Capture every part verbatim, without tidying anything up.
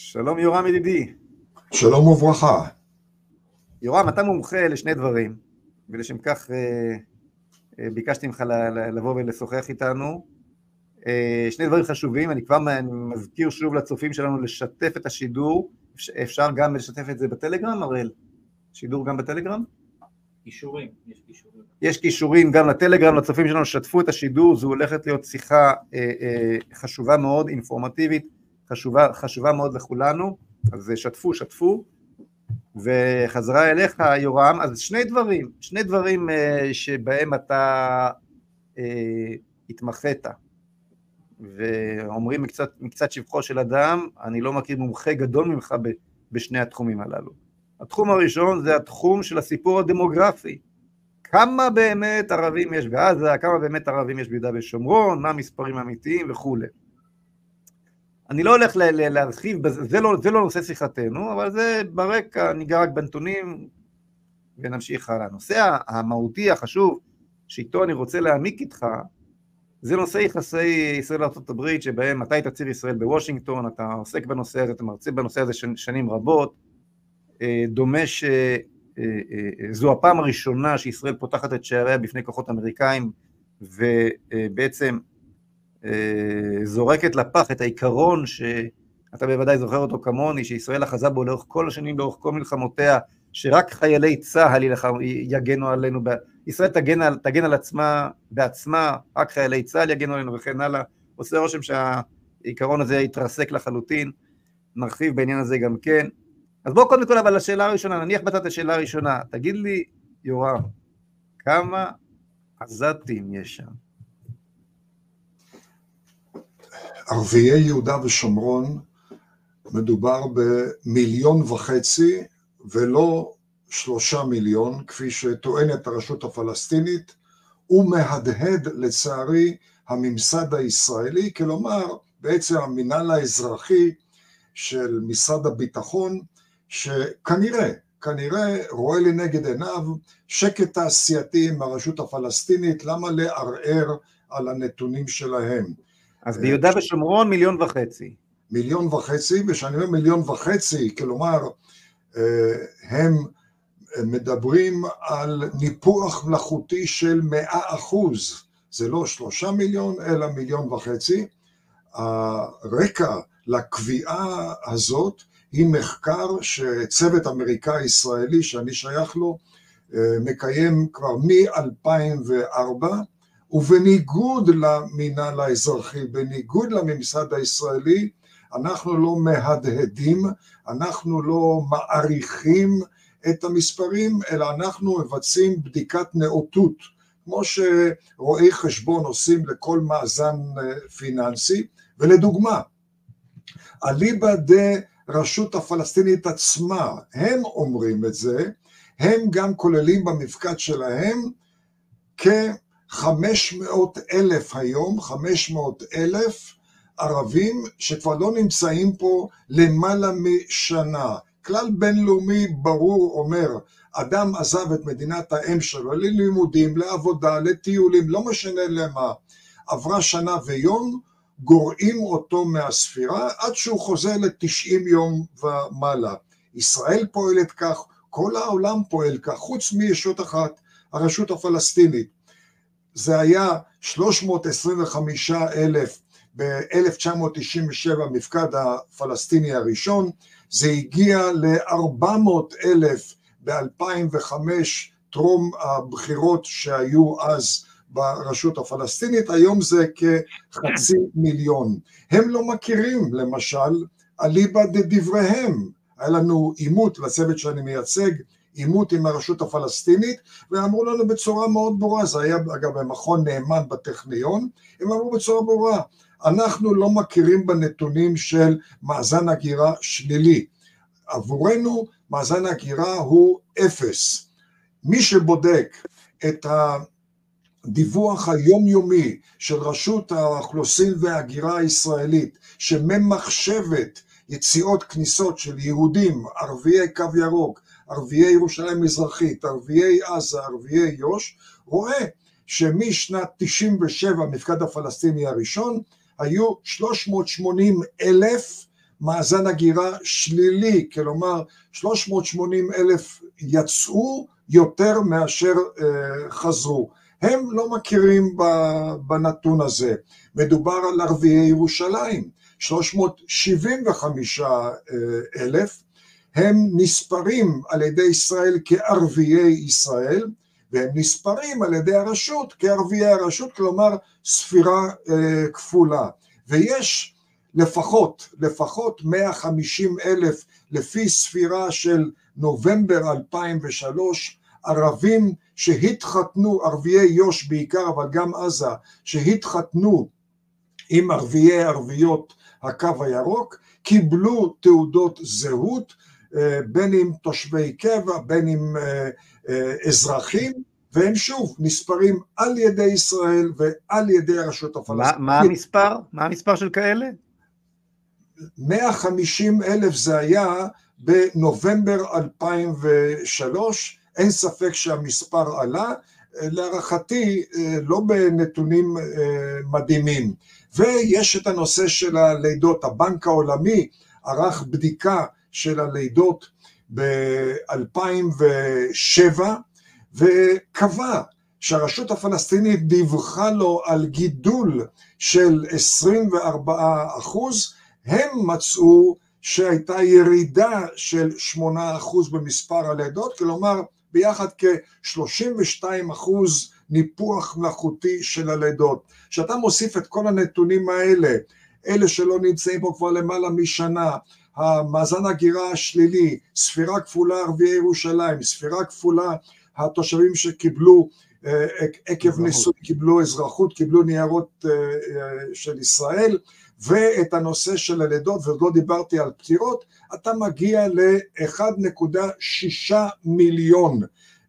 שלום יורם ידידי. שלום וברכה. יורם, אתה מומחה לשני דברים, ולשם כך ביקשתי ממך לבוא ולשוחח איתנו. שני דברים חשובים, אני כבר מזכיר שוב לצופים שלנו לשתף את השידור, אפשר גם לשתף את זה בטלגרם, אראל? שידור גם בטלגרם? קישורים, יש קישורים. יש קישורים גם לטלגרם, לצופים שלנו שתפו את השידור, זו הולכת להיות שיחה חשובה מאוד, אינפורמטיבית, חשובה, חשובה מאוד לכולנו, אז שתפו, שתפו, וחזרה אליך יורם, אז שני דברים, שני דברים שבהם אתה אה, התמחית, ואומרים מקצת, מקצת שבחו של אדם, אני לא מכיר מומחה גדול ממך ב, בשני התחומים הללו. התחום הראשון זה התחום של הסיפור הדמוגרפי, כמה באמת ערבים יש בעזה, כמה באמת ערבים יש ביהודה ושומרון, מה המספרים האמיתיים וכו'. אני לא הולך להרחיב, זה לא, זה לא נושא שיחתנו, אבל זה ברקע, ניגע רק בנתונים, ונמשיך הלאה. הנושא המהותי החשוב, שאיתו אני רוצה להעמיק איתך, זה נושא יחסי ישראל לארה"ב, שבהם אתה היית ציר ישראל בוושינגטון, אתה עוסק בנושא הזה, אתה מרצה בנושא הזה שנים רבות, דומה שזו הפעם הראשונה שישראל פותחת את שעריה בפני כוחות אמריקאים, ובעצם זורקת לפח את העיקרון שאתה בוודאי זוכר אותו כמוני, שישראל אחזה בו לאורך כל השנים, לאורך כל מלחמותיה, שרק חיילי צה"ל יגנו עלינו, ישראל תגן על, תגן על עצמה בעצמה, רק חיילי צה"ל יגנו עלינו וכן הלאה. עושה רושם שהעיקרון הזה יתרסק לחלוטין, נרחיב בעניין הזה גם כן. אז בואו קודם כל, אבל השאלה הראשונה, נניח בצד השאלה הראשונה, תגיד לי יורם, כמה עזתים יש שם? ערביי יהודה ושומרון, מדובר במיליון וחצי ולא שלושה מיליון, כפי שטוענת הרשות הפלסטינית, ומהדהד לצערי הממסד הישראלי, כלומר בעצם המינהל האזרחי של משרד הביטחון, שכנראה, כנראה רואה לנגד עיניו שקט תעשייתי עם הרשות הפלסטינית, למה לערער על הנתונים שלהם. אז ביהודה ושומרון מיליון וחצי. מיליון וחצי, ושאני אומר מיליון וחצי, כלומר, הם מדברים על ניפוח מלאכותי של מאה אחוז, זה לא שלושה מיליון, אלא מיליון וחצי. הרקע לקביעה הזאת היא מחקר שצוות אמריקאי-ישראלי, שאני שייך לו, מקיים כבר מ-אלפיים וארבע, ובניגוד למינהל האזרחי, בניגוד לממסד הישראלי, אנחנו לא מהדהדים, אנחנו לא מעריכים את המספרים, אלא אנחנו מבצעים בדיקת נאותות, כמו שרואי חשבון עושים לכל מאזן פיננסי, ולדוגמה, אליבא דרשות הפלסטינית עצמה, הם אומרים את זה, הם גם כוללים במפקד שלהם כ... חמש מאות אלף היום, חמש מאות אלף ערבים שכבר לא נמצאים פה למעלה משנה. כלל בינלאומי ברור אומר, אדם עזב את מדינת האם שלו ללימודים, לעבודה, לטיולים, לא משנה למה, עברה שנה ויום, גורעים אותו מהספירה עד שהוא חוזר ל-תשעים יום ומעלה. ישראל פועלת כך, כל העולם פועל כך, חוץ מישות אחת, הרשות הפלסטינית. זה היה שלוש מאות עשרים וחמישה אלף ב-אלף תשע מאות תשעים ושבע מפקד הפלסטיני הראשון, זה הגיע ל-ארבע מאות אלף ב-אלפיים וחמש טרום הבחירות שהיו אז ברשות הפלסטינית, היום זה כחצי מיליון. הם לא מכירים למשל, אליבא דדבריהם, היה לנו עימות לצוות שאני מייצג, עימות עם הרשות הפלסטינית, ואמרו לנו בצורה מאוד ברורה, זה היה אגב במכון נאמן בטכניון, הם אמרו בצורה ברורה, אנחנו לא מכירים בנתונים של מאזן הגירה שלילי, עבורנו מאזן הגירה הוא אפס, מי שבודק את הדיווח היומיומי של רשות האוכלוסין והגירה הישראלית, שממחשבת יציאות כניסות של יהודים, ערביי קו ירוק, ערביי ירושלים מזרחית, ערביי עזה, ערביי יוש, רואה שמשנת תשעים ושבע, מפקד הפלסטיני הראשון, היו שלוש מאות שמונים אלף מאזן הגירה שלילי, כלומר שלוש מאות שמונים אלף יצאו יותר מאשר חזרו. הם לא מכירים בנתון הזה. מדובר על ערביי ירושלים, שלוש מאות שבעים וחמישה אלף, הם נספרים על ידי ישראל כערביי ישראל, והם נספרים על ידי הרשות כערביי הרשות, כלומר ספירה אה, כפולה. ויש לפחות, לפחות מאה וחמישים אלף, לפי ספירה של נובמבר אלפיים ושלוש, ערבים שהתחתנו, ערביי יוש בעיקר, אבל גם עזה, שהתחתנו עם ערביי ערביות הקו הירוק, קיבלו תעודות זהות, בין אם תושבי קבע, בין אם אזרחים, והם שוב נספרים על ידי ישראל ועל ידי הרשות הפלסטינית. מה המספר? מה המספר של כאלה? מאה וחמישים אלף זה היה בנובמבר אלפיים ושלוש, אין ספק שהמספר עלה, להערכתי לא בנתונים מדהימים. ויש את הנושא של הלידות, הבנק העולמי ערך בדיקה של הלידות ב-אלפיים ושבע, וקבע שהרשות הפלסטינית דיווחה לו על גידול של עשרים וארבעה אחוז, הם מצאו שהייתה ירידה של שמונה אחוז במספר הלידות, כלומר ביחד כ-שלושים ושניים אחוז ניפוח מלאכותי של הלידות. כשאתה מוסיף את כל הנתונים האלה, אלה שלא נמצאים פה כבר למעלה משנה, המאזן הגירה השלילי, ספירה כפולה ערביי ירושלים, ספירה כפולה התושבים שקיבלו עקב ניסוי, קיבלו אזרחות, קיבלו ניירות של ישראל, ואת הנושא של הלידות, ועוד לא דיברתי על פטירות, אתה מגיע ל-אחד נקודה שישה מיליון,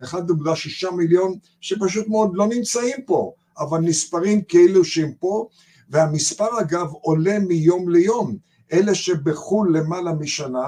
אחד נקודה שישה מיליון שפשוט מאוד לא נמצאים פה, אבל נספרים כאילו שהם פה, והמספר אגב עולה מיום ליום, אלה שבחול למעלה משנה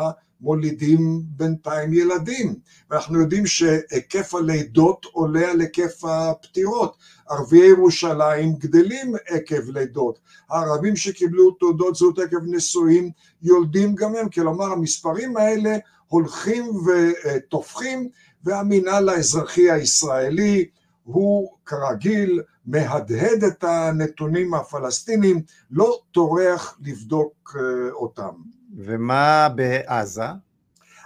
מולידים בינתיים ילדים, ואנחנו יודעים שהיקף הלידות עולה על היקף הפטירות, ערביי ירושלים גדלים עקב לידות, הערבים שקיבלו תעודות זהות עקב נישואים יולדים גם הם, כלומר המספרים האלה הולכים ותופחים, והמינהל האזרחי הישראלי הוא כרגיל מהדהד את הנתונים הפלסטינים, לא טורח לבדוק אותם. ומה בעזה?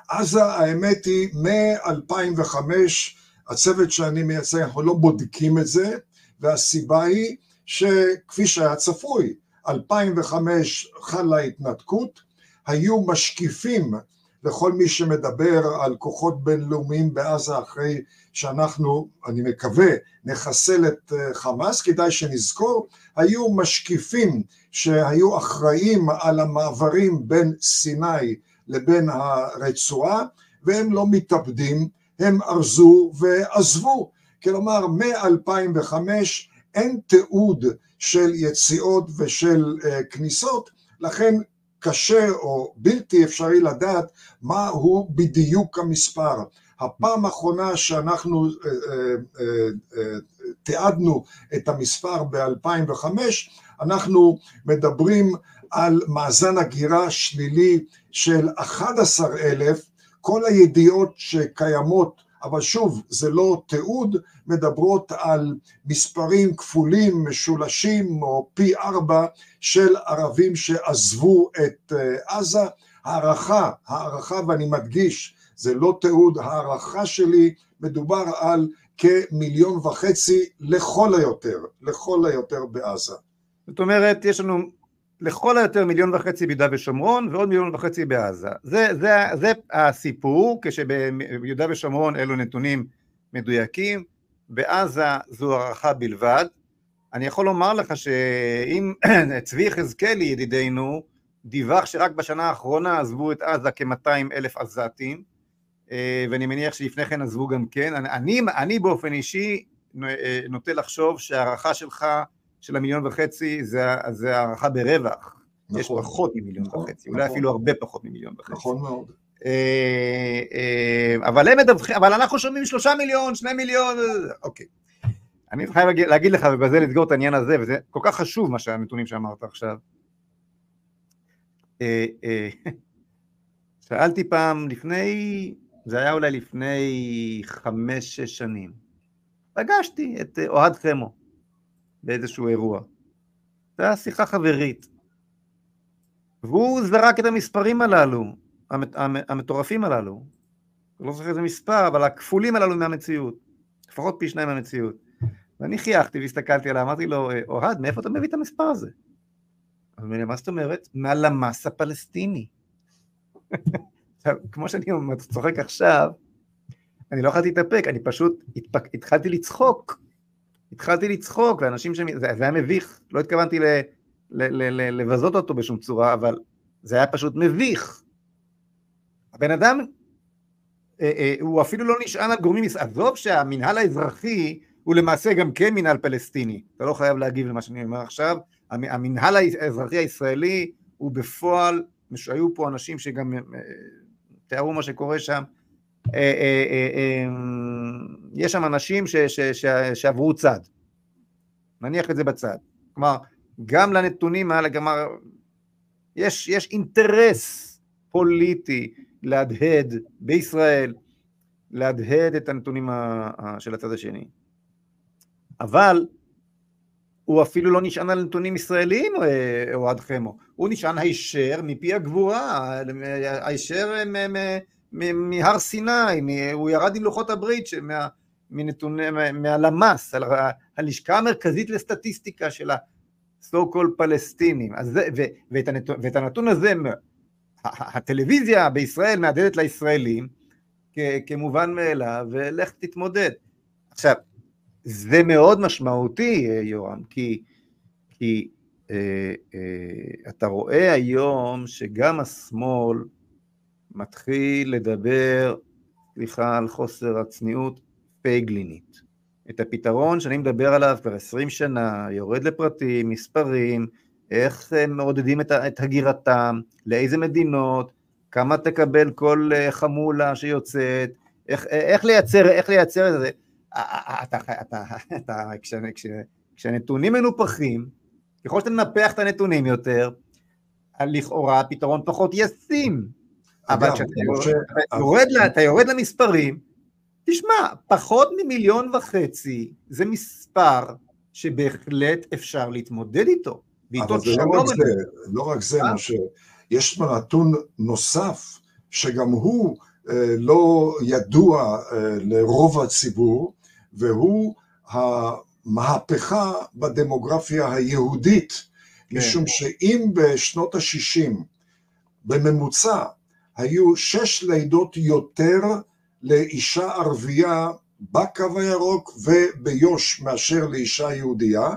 עזה האמת היא מ-אלפיים וחמש, הצוות שאני מייצג, אנחנו לא בודקים את זה, והסיבה היא שכפי שהיה צפוי, אלפיים וחמש חלה התנתקות, היו משקיפים לכל מי שמדבר על כוחות בינלאומיים בעזה אחרי שאנחנו, אני מקווה, נחסל את חמאס, כדאי שנזכור, היו משקיפים שהיו אחראים על המעברים בין סיני לבין הרצועה, והם לא מתאבדים, הם ארזו ועזבו, כלומר מ-אלפיים וחמש אין תיעוד של יציאות ושל uh, כניסות, לכן קשה או בלתי אפשרי לדעת מהו בדיוק המספר. הפעם האחרונה שאנחנו אה, אה, אה, תיעדנו את המספר ב-אלפיים וחמש, אנחנו מדברים על מאזן הגירה שלילי של אחד עשר אלף, כל הידיעות שקיימות, אבל שוב, זה לא תיעוד, מדברות על מספרים כפולים, משולשים, או פי ארבע, של ערבים שעזבו את עזה. הערכה, הערכה, ואני מדגיש, זה לא תיעוד, הערכה שלי, מדובר על כמיליון וחצי לכל היותר, לכל היותר בעזה. זאת אומרת, יש לנו לכל היותר מיליון וחצי ביהודה ושומרון, ועוד מיליון וחצי בעזה. זה, זה, זה הסיפור, כשביהודה ושומרון אלו נתונים מדויקים, בעזה זו הערכה בלבד. אני יכול לומר לך שאם צבי חזקאלי ידידינו, דיווח שרק בשנה האחרונה עזבו את עזה כ-מאתיים אלף עזתים, ואני מניח שלפני כן עזבו גם כן. אני, אני באופן אישי נוטה לחשוב שהערכה שלך, של המיליון וחצי, זה הערכה ברווח. נכון, יש פחות ממיליון נכון, וחצי, נכון. אולי אפילו הרבה פחות ממיליון וחצי. נכון מאוד. אה, אה, אבל, אבל אנחנו שומעים שלושה מיליון, שני מיליון, אוקיי. אני חייב להגיד, להגיד לך, ובזה לסגור את העניין הזה, וזה כל כך חשוב מה שהנתונים שאמרת עכשיו. שאלתי פעם לפני, זה היה אולי לפני חמש, שש שנים, פגשתי את אוהד חמו באיזשהו אירוע, זה היה שיחה חברית, והוא זרק את המספרים הללו, המטורפים הללו, לא זוכר איזה מספר, אבל הכפולים הללו מהמציאות, לפחות פי שניים מהמציאות, ואני חייכתי והסתכלתי עליו, אמרתי לו, אוהד, מאיפה אתה מביא את המספר הזה? אז מה זאת אומרת? מהלמ"ס הפלסטיני. כמו שאני צוחק עכשיו, אני לא יכולתי להתאפק, אני פשוט התחלתי לצחוק, התחלתי לצחוק, ואנשים ש... זה היה מביך, לא התכוונתי לבזות אותו בשום צורה, אבל זה היה פשוט מביך. הבן אדם, הוא אפילו לא נשען על גורמים, עזוב שהמנהל האזרחי, הוא למעשה גם כן מנהל פלסטיני, אתה לא חייב להגיב למה שאני אומר עכשיו, המנהל האזרחי הישראלי, הוא בפועל, היו פה אנשים שגם תיארו מה שקורה שם, יש שם אנשים שעברו צד, נניח את זה בצד, כלומר, גם לנתונים, יש אינטרס פוליטי להדהד בישראל, להדהד את הנתונים של הצד השני, אבל הוא אפילו לא נשען על נתונים ישראליים או עד חמו, הוא נשען הישר מפי הגבורה, הישר מהר סיני, הוא ירד עם לוחות הברית, מהלמ"ס, הלשכה המרכזית לסטטיסטיקה של הסו-קול פלסטינים, ואת הנתון הזה, הטלוויזיה בישראל מעדדת לישראלים, כמובן מאליו, ולך תתמודד. עכשיו, זה מאוד משמעותי, יורם, כי, כי אה, אה, אתה רואה היום שגם השמאל מתחיל לדבר, סליחה, על חוסר הצניעות פייגלינית. את הפתרון שאני מדבר עליו כבר עשרים שנה, יורד לפרטים, מספרים, איך מעודדים את, את הגירתם, לאיזה מדינות, כמה תקבל כל חמולה שיוצאת, איך, איך לייצר, איך לייצר את זה. אתה, אתה, אתה, כש, כש, כשהנתונים מנופחים, ככל שאתה מנפח את הנתונים יותר, לכאורה הפתרון פחות ישים. אבל כשאתה יורד למספרים, תשמע, פחות ממיליון וחצי, זה מספר שבהחלט אפשר להתמודד איתו. אבל זה לא רק זה, לא רק זה, יש נתון נוסף, שגם הוא לא ידוע לרוב הציבור, והוא המהפכה בדמוגרפיה היהודית, משום שאם בשנות ה-שישים, בממוצע, היו שש לידות יותר לאישה ערבייה בקו הירוק וביוש מאשר לאישה יהודייה,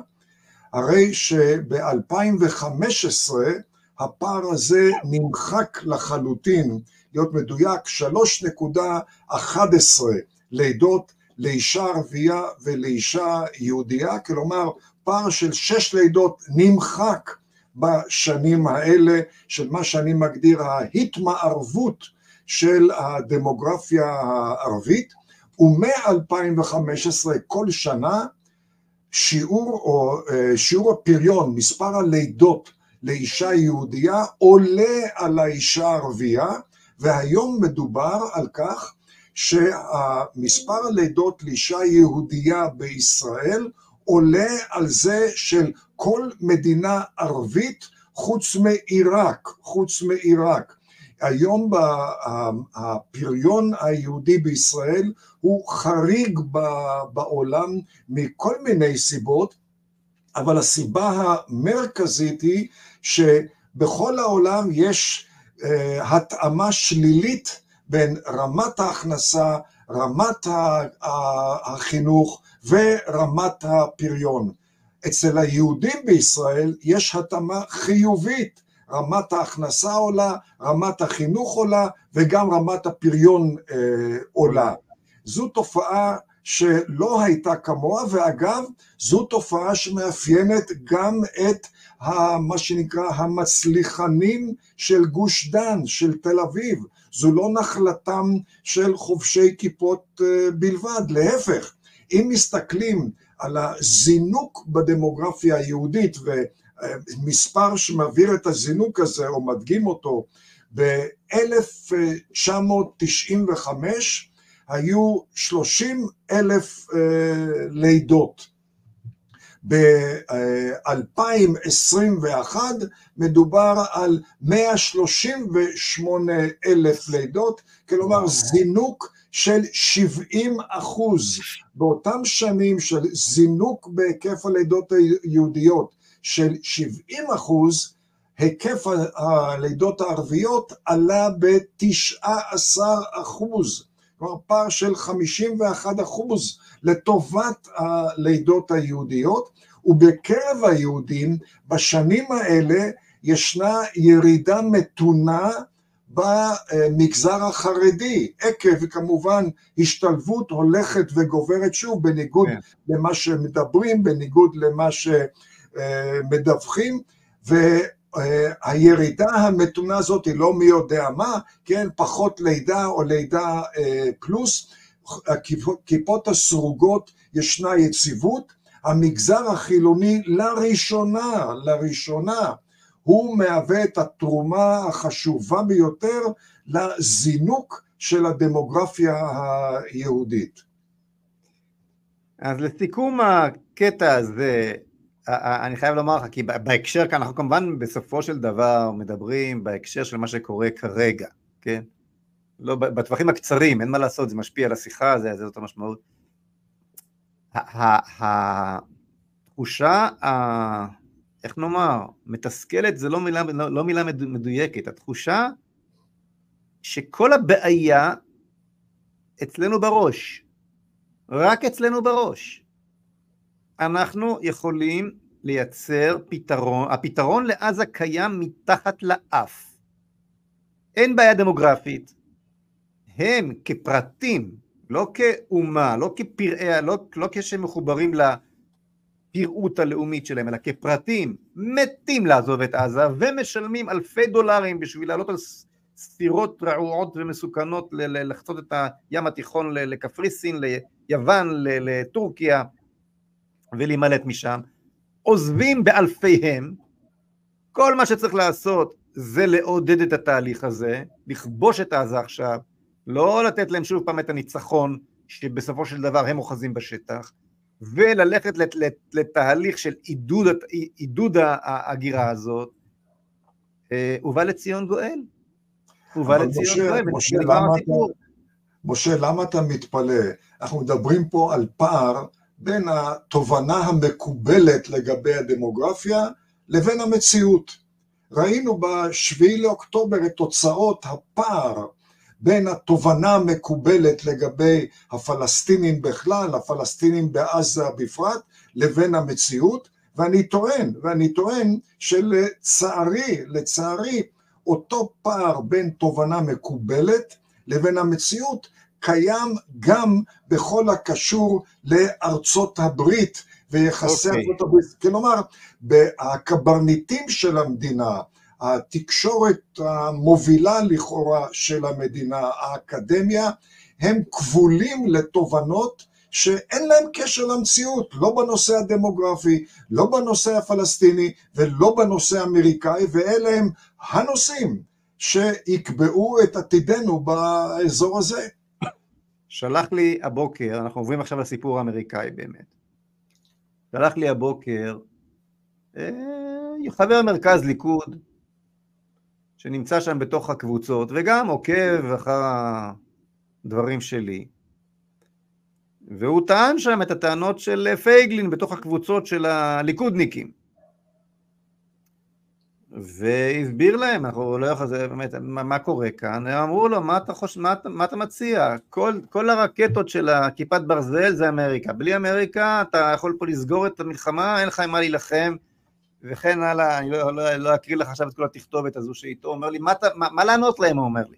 הרי שב-אלפיים וחמש עשרה הפער הזה נמחק לחלוטין, להיות מדויק, שלוש נקודה אחת עשרה לידות לאישה ערבייה ולאישה יהודייה, כלומר פער של שש לידות נמחק בשנים האלה, של מה שאני מגדיר ההתמערבות של הדמוגרפיה הערבית, ומ-אלפיים וחמש עשרה כל שנה, שיעור, או, שיעור הפריון, מספר הלידות לאישה יהודייה, עולה על האישה הערבייה, והיום מדובר על כך שהמספר הלידות לאישה יהודייה בישראל, עולה על זה של כל מדינה ערבית, חוץ מאיראק, חוץ מאיראק. היום הפריון היהודי בישראל הוא חריג בעולם מכל מיני סיבות, אבל הסיבה המרכזית היא שבכל העולם יש התאמה שלילית בין רמת ההכנסה, רמת החינוך ורמת הפריון. אצל היהודים בישראל יש התאמה חיובית, רמת ההכנסה עולה, רמת החינוך עולה, וגם רמת הפריון אה, עולה. זו תופעה שלא הייתה כמוה, ואגב, זו תופעה שמאפיינת גם את ה, מה שנקרא המצליחנים של גוש דן, של תל אביב. זו לא נחלתם של חובשי כיפות אה, בלבד, להפך. אם מסתכלים על הזינוק בדמוגרפיה היהודית, ו מספר שמעביר את הזינוק הזה, או מדגים אותו, ב-אלף תשע מאות תשעים וחמש היו שלושים אלף אה, לידות. ב-אלפיים עשרים ואחת מדובר על מאה שלושים ושמונה אלף לידות, כלומר זינוק של שבעים אחוז. באותם שנים של זינוק בהיקף הלידות היהודיות של שבעים אחוז, היקף הלידות הערביות עלה ב-תשעה עשר אחוז, כלומר פער של חמישים ואחד אחוז לטובת הלידות היהודיות, ובקרב היהודים בשנים האלה ישנה ירידה מתונה במגזר החרדי, עקב כמובן השתלבות הולכת וגוברת, שוב בניגוד yeah. למה שמדברים, בניגוד למה שמדווחים, ו הירידה המתונה הזאת היא לא מי יודע מה, כן, פחות לידה או לידה אה, פלוס, הכיפות הסרוגות ישנה יציבות, המגזר החילוני לראשונה, לראשונה, הוא מהווה את התרומה החשובה ביותר לזינוק של הדמוגרפיה היהודית. אז לסיכום הקטע הזה, אני חייב לומר לך, כי בהקשר כאן, אנחנו כמובן בסופו של דבר מדברים בהקשר של מה שקורה כרגע, כן? לא, בטווחים הקצרים, אין מה לעשות, זה משפיע על השיחה, זה, זה זאת המשמעות. התחושה, איך נאמר, מתסכלת, זה לא מילה, לא מילה מדויקת, התחושה שכל הבעיה אצלנו בראש, רק אצלנו בראש. אנחנו יכולים לייצר פתרון, הפתרון לעזה קיים מתחת לאף. אין בעיה דמוגרפית, הם כפרטים, לא כאומה, לא כפרעה, לא, לא כשמחוברים לפרעות הלאומית שלהם, אלא כפרטים, מתים לעזוב את עזה, ומשלמים אלפי דולרים בשביל לעלות על ספירות רעועות ומסוכנות, לחצות את הים התיכון לקפריסין, ליוון, לטורקיה, ולהימלט משם, עוזבים באלפיהם, כל מה שצריך לעשות זה לעודד את התהליך הזה, לכבוש את עזה עכשיו, לא לתת להם שוב פעם את הניצחון, שבסופו של דבר הם אוחזים בשטח, וללכת לתהליך של עידוד, עידוד ההגירה הזאת, ובא לציון גואל, ובא לציון גואל, ונגמר הסיפור. משה, למה אתה מתפלא? אנחנו מדברים פה על פער, בין התובנה המקובלת לגבי הדמוגרפיה לבין המציאות. ראינו בשביעי לאוקטובר את תוצאות הפער בין התובנה המקובלת לגבי הפלסטינים בכלל, הפלסטינים בעזה בפרט, לבין המציאות, ואני טוען, ואני טוען שלצערי, לצערי, אותו פער בין תובנה מקובלת לבין המציאות, קיים גם בכל הקשור לארצות הברית ויחסי okay. ארצות הברית. כלומר, הקברניטים של המדינה, התקשורת המובילה לכאורה של המדינה, האקדמיה, הם כבולים לתובנות שאין להם קשר למציאות, לא בנושא הדמוגרפי, לא בנושא הפלסטיני ולא בנושא האמריקאי, ואלה הם הנושאים שיקבעו את עתידנו באזור הזה. שלח לי הבוקר, אנחנו עוברים עכשיו לסיפור האמריקאי באמת, שלח לי הבוקר חבר מרכז ליכוד, שנמצא שם בתוך הקבוצות, וגם עוקב אחר הדברים שלי, והוא טען שם את הטענות של פייגלין בתוך הקבוצות של הליכודניקים, והסביר להם, אנחנו לא יוחזר, באמת, מה, מה קורה כאן, הם אמרו לו, מה אתה, חוש, מה, מה אתה מציע? כל, כל הרקטות של הכיפת ברזל זה אמריקה, בלי אמריקה אתה יכול פה לסגור את המלחמה, אין לך עם מה להילחם, וכן הלאה, אני לא, לא, לא אקריא לך עכשיו את כל התכתובת הזו שאיתו, אומר לי, מה, מה, מה לענות להם, הוא אומר לי.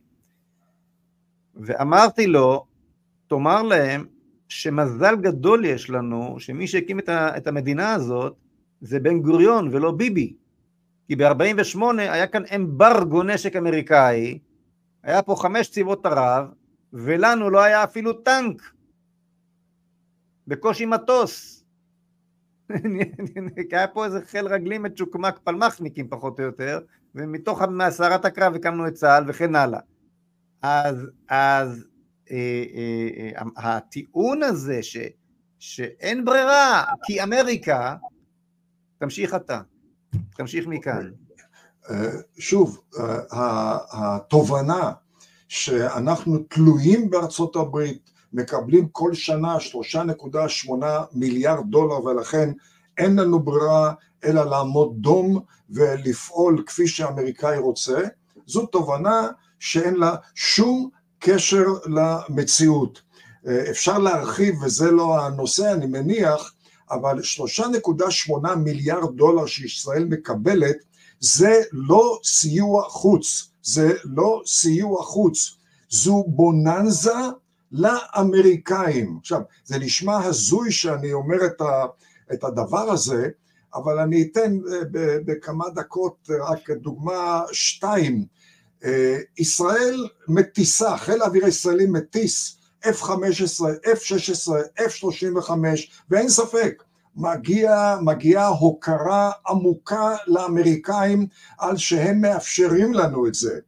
ואמרתי לו, תאמר להם, שמזל גדול יש לנו, שמי שהקים את, ה, את המדינה הזאת, זה בן גוריון ולא ביבי, כי ב-ארבעים ושמונה היה כאן אמברגו נשק אמריקאי, היה פה חמש צבאות ערב, ולנו לא היה אפילו טנק, בקושי מטוס, היה פה איזה חיל רגלים את שוקמק פלמחניקים פחות או יותר, ומתוך מהסערת הקרב הקמנו את צה"ל וכן הלאה. אז, אז אה, אה, אה, הטיעון הזה ש, שאין ברירה, כי אמריקה, תמשיך אתה, תמשיך מכאן. שוב, התובנה שאנחנו תלויים בארצות הברית, מקבלים כל שנה שלוש נקודה שמונה מיליארד דולר, ולכן אין לנו ברירה אלא לעמוד דום ולפעול כפי שהאמריקאי רוצה, זו תובנה שאין לה שום קשר למציאות. אפשר להרחיב, וזה לא הנושא אני מניח, אבל שלוש נקודה שמונה מיליארד דולר שישראל מקבלת, זה לא סיוע חוץ, זה לא סיוע חוץ, זו בוננזה לאמריקאים. עכשיו, זה נשמע הזוי שאני אומר את, ה, את הדבר הזה, אבל אני אתן בכמה דקות רק דוגמה שתיים. ישראל מטיסה, חיל האוויר הישראלי מטיס אף חמש עשרה, אף שש עשרה, אף שלושים וחמש, ואין ספק, מגיע, מגיעה הוקרה עמוקה לאמריקאים על שהם מאפשרים לנו את זה.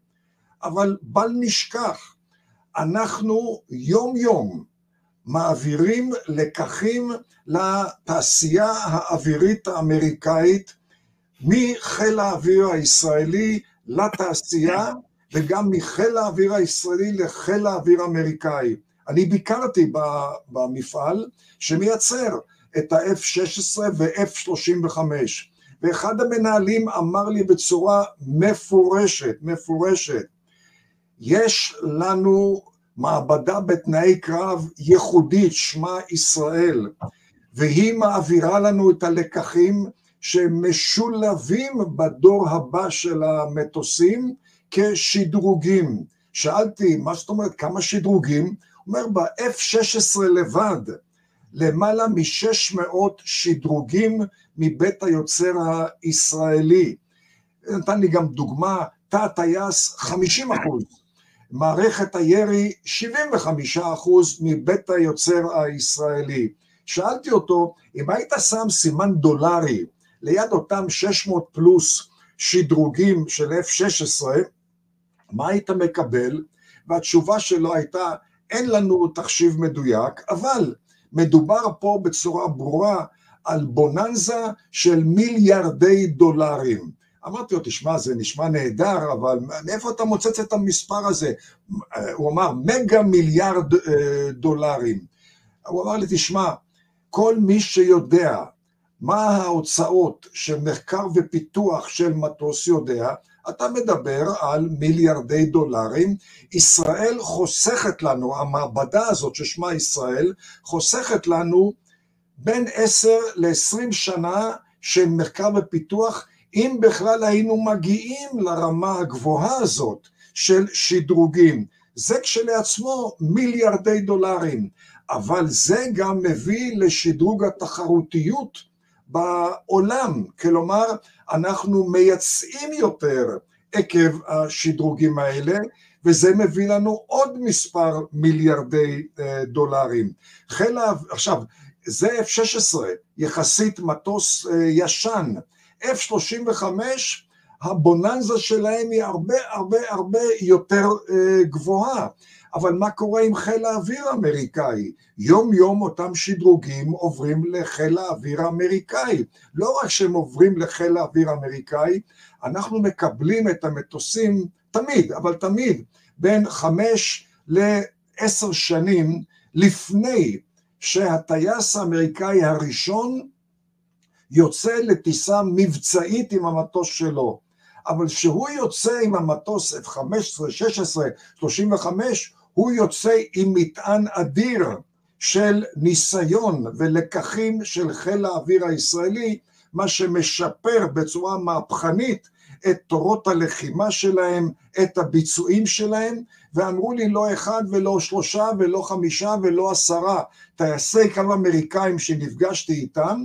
אבל בל נשכח, אנחנו יום יום מעבירים לקחים לתעשייה האווירית האמריקאית, מחיל האוויר הישראלי לתעשייה, וגם מחיל האוויר הישראלי לחיל האוויר האמריקאי. אני ביקרתי במפעל שמייצר את ה-אף שש עשרה ו-אף שלושים וחמש, ואחד המנהלים אמר לי בצורה מפורשת, מפורשת, יש לנו מעבדה בתנאי קרב ייחודית, שמה ישראל, והיא מעבירה לנו את הלקחים שמשולבים בדור הבא של המטוסים כשדרוגים. שאלתי, מה זאת אומרת, כמה שדרוגים? הוא אומר, ב-אף שש עשרה לבד, למעלה מ-שש מאות שדרוגים מבית היוצר הישראלי. נתן לי גם דוגמה, תא טייס חמישים אחוז, מערכת הירי שבעים וחמישה אחוז מבית היוצר הישראלי. שאלתי אותו, אם היית שם סימן דולרי ליד אותם שש מאות פלוס שדרוגים של אף שש עשרה, מה היית מקבל? והתשובה שלו הייתה, אין לנו תחשיב מדויק, אבל מדובר פה בצורה ברורה על בוננזה של מיליארדי דולרים. אמרתי לו, תשמע, זה נשמע נהדר, אבל מאיפה אתה מוצץ את המספר הזה? הוא אמר, מגה מיליארד דולרים. הוא אמר לי, תשמע, כל מי שיודע מה ההוצאות של מחקר ופיתוח של מטוס יודע, אתה מדבר על מיליארדי דולרים, ישראל חוסכת לנו, המעבדה הזאת ששמה ישראל, חוסכת לנו בין עשר לעשרים שנה של מחקר ופיתוח, אם בכלל היינו מגיעים לרמה הגבוהה הזאת של שדרוגים. זה כשלעצמו מיליארדי דולרים, אבל זה גם מביא לשדרוג התחרותיות בעולם, כלומר אנחנו מייצאים יותר עקב השדרוגים האלה, וזה מביא לנו עוד מספר מיליארדי דולרים. חיל האוויר, עכשיו, זה אף שש עשרה, יחסית מטוס ישן, אף שלושים וחמש, הבוננזה שלהם היא הרבה הרבה הרבה יותר אה, גבוהה, אבל מה קורה עם חיל האוויר האמריקאי? יום יום אותם שדרוגים עוברים לחיל האוויר האמריקאי, לא רק שהם עוברים לחיל האוויר האמריקאי, אנחנו מקבלים את המטוסים תמיד, אבל תמיד, בין חמש לעשר שנים לפני שהטייס האמריקאי הראשון יוצא לטיסה מבצעית עם המטוס שלו, אבל שהוא יוצא עם המטוס אף חמש עשרה, שש עשרה, שלושים וחמש, הוא יוצא עם מטען אדיר של ניסיון ולקחים של חיל האוויר הישראלי, מה שמשפר בצורה מהפכנית את תורות הלחימה שלהם, את הביצועים שלהם, ואמרו לי לא אחד ולא שלושה ולא חמישה ולא עשרה, טייסי קרב אמריקאים שנפגשתי איתם,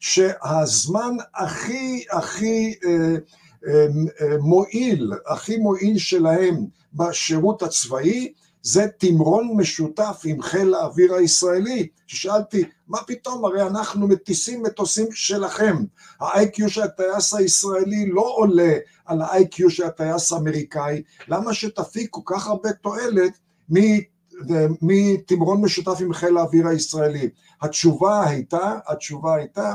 שהזמן הכי הכי אה, אה, מועיל, הכי מועיל שלהם בשירות הצבאי, זה תמרון משותף עם חיל האוויר הישראלי, ששאלתי, מה פתאום, הרי אנחנו מטיסים מטוסים שלכם, ה-איי קיו של הטייס הישראלי לא עולה על ה-איי קיו של הטייס האמריקאי, למה שתפיק כל כך הרבה תועלת מתמרון משותף עם חיל האוויר הישראלי? התשובה הייתה, התשובה הייתה,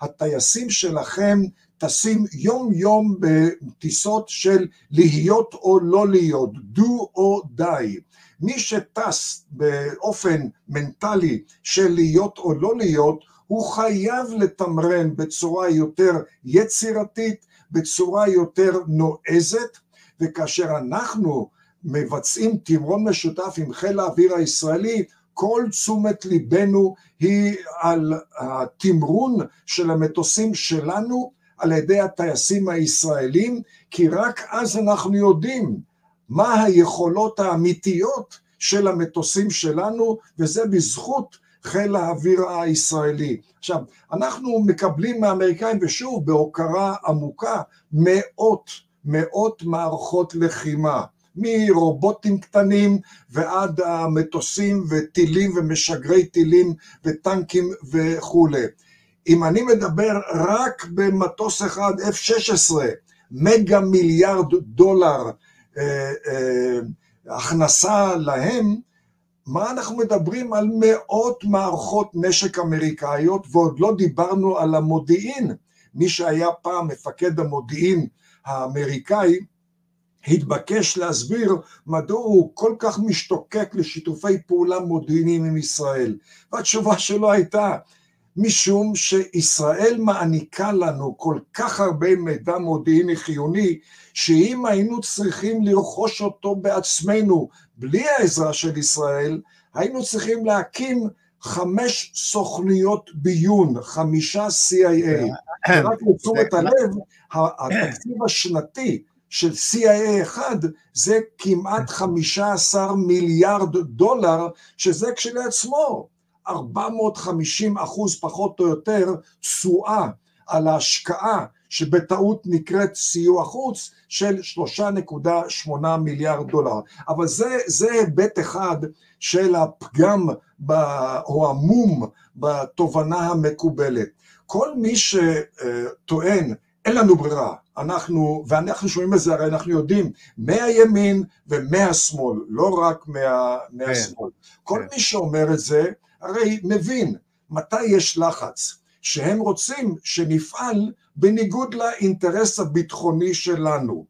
הטייסים שלכם טסים יום יום בטיסות של להיות או לא להיות, do או die. מי שטס באופן מנטלי של להיות או לא להיות, הוא חייב לתמרן בצורה יותר יצירתית, בצורה יותר נועזת, וכאשר אנחנו מבצעים תמרון משותף עם חיל האוויר הישראלי, כל תשומת ליבנו היא על התמרון של המטוסים שלנו, על ידי הטייסים הישראלים, כי רק אז אנחנו יודעים מה היכולות האמיתיות של המטוסים שלנו, וזה בזכות חיל האוויר הישראלי. עכשיו, אנחנו מקבלים מהאמריקאים, ושוב, בהוקרה עמוקה, מאות, מאות מערכות לחימה, מרובוטים קטנים ועד המטוסים וטילים ומשגרי טילים וטנקים וכו'. אם אני מדבר רק במטוס אחד, אף שש עשרה, מגה מיליארד דולר אה, אה, הכנסה להם, מה אנחנו מדברים על מאות מערכות נשק אמריקאיות, ועוד לא דיברנו על המודיעין. מי שהיה פעם מפקד המודיעין האמריקאי, התבקש להסביר מדוע הוא כל כך משתוקק לשיתופי פעולה מודיעיניים עם ישראל. והתשובה שלו הייתה, משום שישראל מעניקה לנו כל כך הרבה מידע מודיעיני חיוני, שאם היינו צריכים לרכוש אותו בעצמנו בלי העזרה של ישראל, היינו צריכים להקים חמש סוכניות ביון, חמישה סי איי איי. רק לתשומת הלב, התקציב השנתי של סי איי איי אחד זה כמעט חמישה עשר מיליארד דולר, שזה כשלעצמו ארבע מאות וחמישים אחוז פחות או יותר תשואה על ההשקעה שבטעות נקראת סיוע חוץ של שלוש נקודה שמונה מיליארד דולר. אבל זה, זה היבט אחד של הפגם ב, או המום בתובנה המקובלת. כל מי שטוען, אין לנו ברירה, אנחנו, ואנחנו שומעים את זה, הרי אנחנו יודעים, מהימין ומהשמאל, לא רק מה, מהשמאל. כל מי שאומר את זה, הרי מבין מתי יש לחץ, שהם רוצים שנפעל בניגוד לאינטרס הביטחוני שלנו.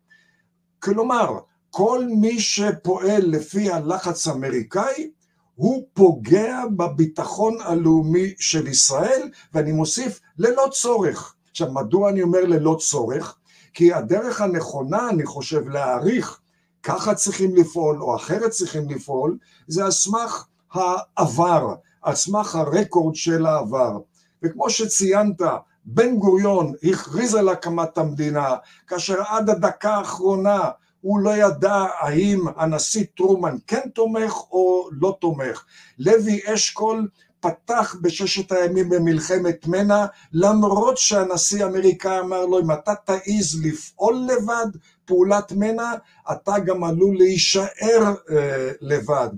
כלומר, כל מי שפועל לפי הלחץ האמריקאי, הוא פוגע בביטחון הלאומי של ישראל, ואני מוסיף ללא צורך. עכשיו, מדוע אני אומר ללא צורך? כי הדרך הנכונה, אני חושב, להעריך ככה צריכים לפעול או אחרת צריכים לפעול, זה הסמך העבר, הסמך הרקורד של העבר. וכמו שציינת, בן גוריון הכריז על הקמת המדינה, כאשר עד הדקה האחרונה הוא לא ידע האם הנשיא טרומן כן תומך או לא תומך. לוי אשכול פתח בששת הימים במלחמת מנע, למרות שהנשיא האמריקאי אמר לו, אם אתה תעיז לפעול לבד פעולת מנע, אתה גם עלול להישאר אה, לבד.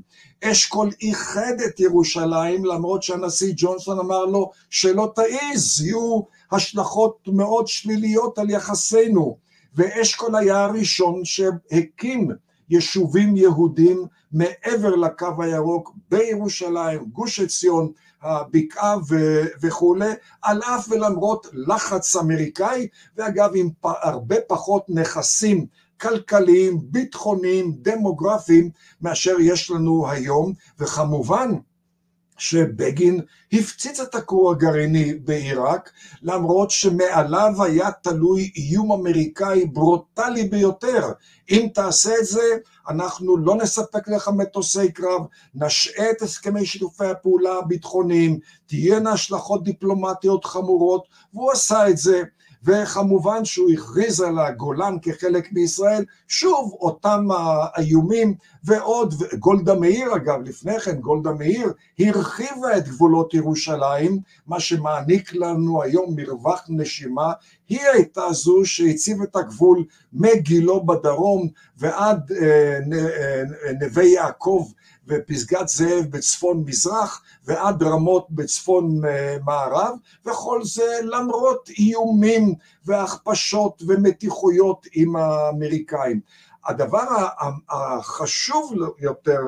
אשכול איחד את ירושלים, למרות שהנשיא ג'ונסון אמר לו, שלא תעיז, יהיו השלכות מאוד שליליות על יחסינו. ואשכול היה הראשון שהקים יישובים יהודים מעבר לקו הירוק, בירושלים, גוש עציון, הבקעה וכו', על אף ולמרות לחץ אמריקאי, ואגב עם הרבה פחות נכסים כלכליים, ביטחוניים, דמוגרפיים, מאשר יש לנו היום, וכמובן שבגין הפציץ את הכור הגרעיני בעיראק, למרות שמעליו היה תלוי איום אמריקאי ברוטלי ביותר. אם תעשה את זה, אנחנו לא נספק לך מטוסי קרב, נשאה את הסכמי שיתופי הפעולה הביטחוניים, תהיינה השלכות דיפלומטיות חמורות, והוא עשה את זה. וכמובן שהוא הכריז על הגולן כחלק מישראל, שוב אותם האיומים ועוד, גולדה מאיר אגב, לפני כן גולדה מאיר הרחיבה את גבולות ירושלים, מה שמעניק לנו היום מרווח נשימה, היא הייתה זו שהציב את הגבול מגילו בדרום ועד נווה יעקב ופסגת זאב בצפון מזרח, ועד רמות בצפון מערב, וכל זה למרות איומים והכפשות ומתיחויות עם האמריקאים. הדבר החשוב יותר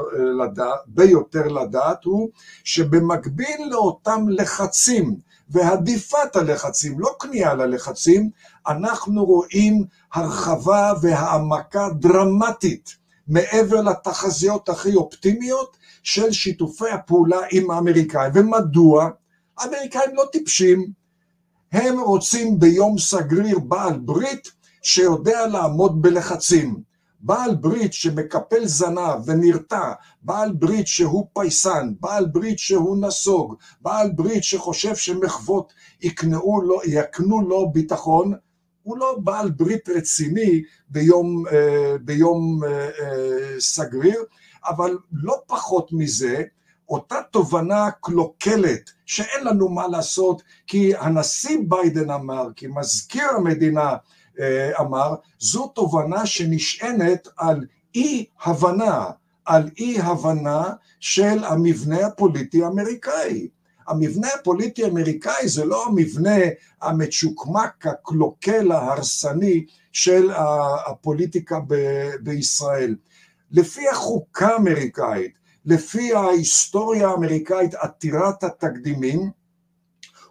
לדעת, ביותר לדעת הוא שבמקביל לאותם לחצים, והדיפת הלחצים, לא קנייה ללחצים, אנחנו רואים הרחבה והעמקה דרמטית, מעבר לתחזיות הכי אופטימיות של שיתופי הפעולה עם האמריקאים. ומדוע? האמריקאים לא טיפשים, הם רוצים ביום סגריר בעל ברית שיודע לעמוד בלחצים, בעל ברית שמקפל זנב ונרתע, בעל ברית שהוא פייסן, בעל ברית שהוא נסוג, בעל ברית שחושב שמחוות יקנו לו, יקנו לו ביטחון, הוא לא בעל ברית רציני ביום, ביום סגריר. אבל לא פחות מזה, אותה תובנה קלוקלת שאין לנו מה לעשות, כי הנשיא ביידן אמר, כי מזכיר המדינה אמר, זו תובנה שנשענת על אי הבנה, על אי הבנה של המבנה הפוליטי האמריקאי. המבנה הפוליטי האמריקאי זה לא המבנה המצ'וקמק, הקלוקל, ההרסני של הפוליטיקה בישראל. לפי החוקה האמריקאית, לפי ההיסטוריה האמריקאית עתירת התקדימים,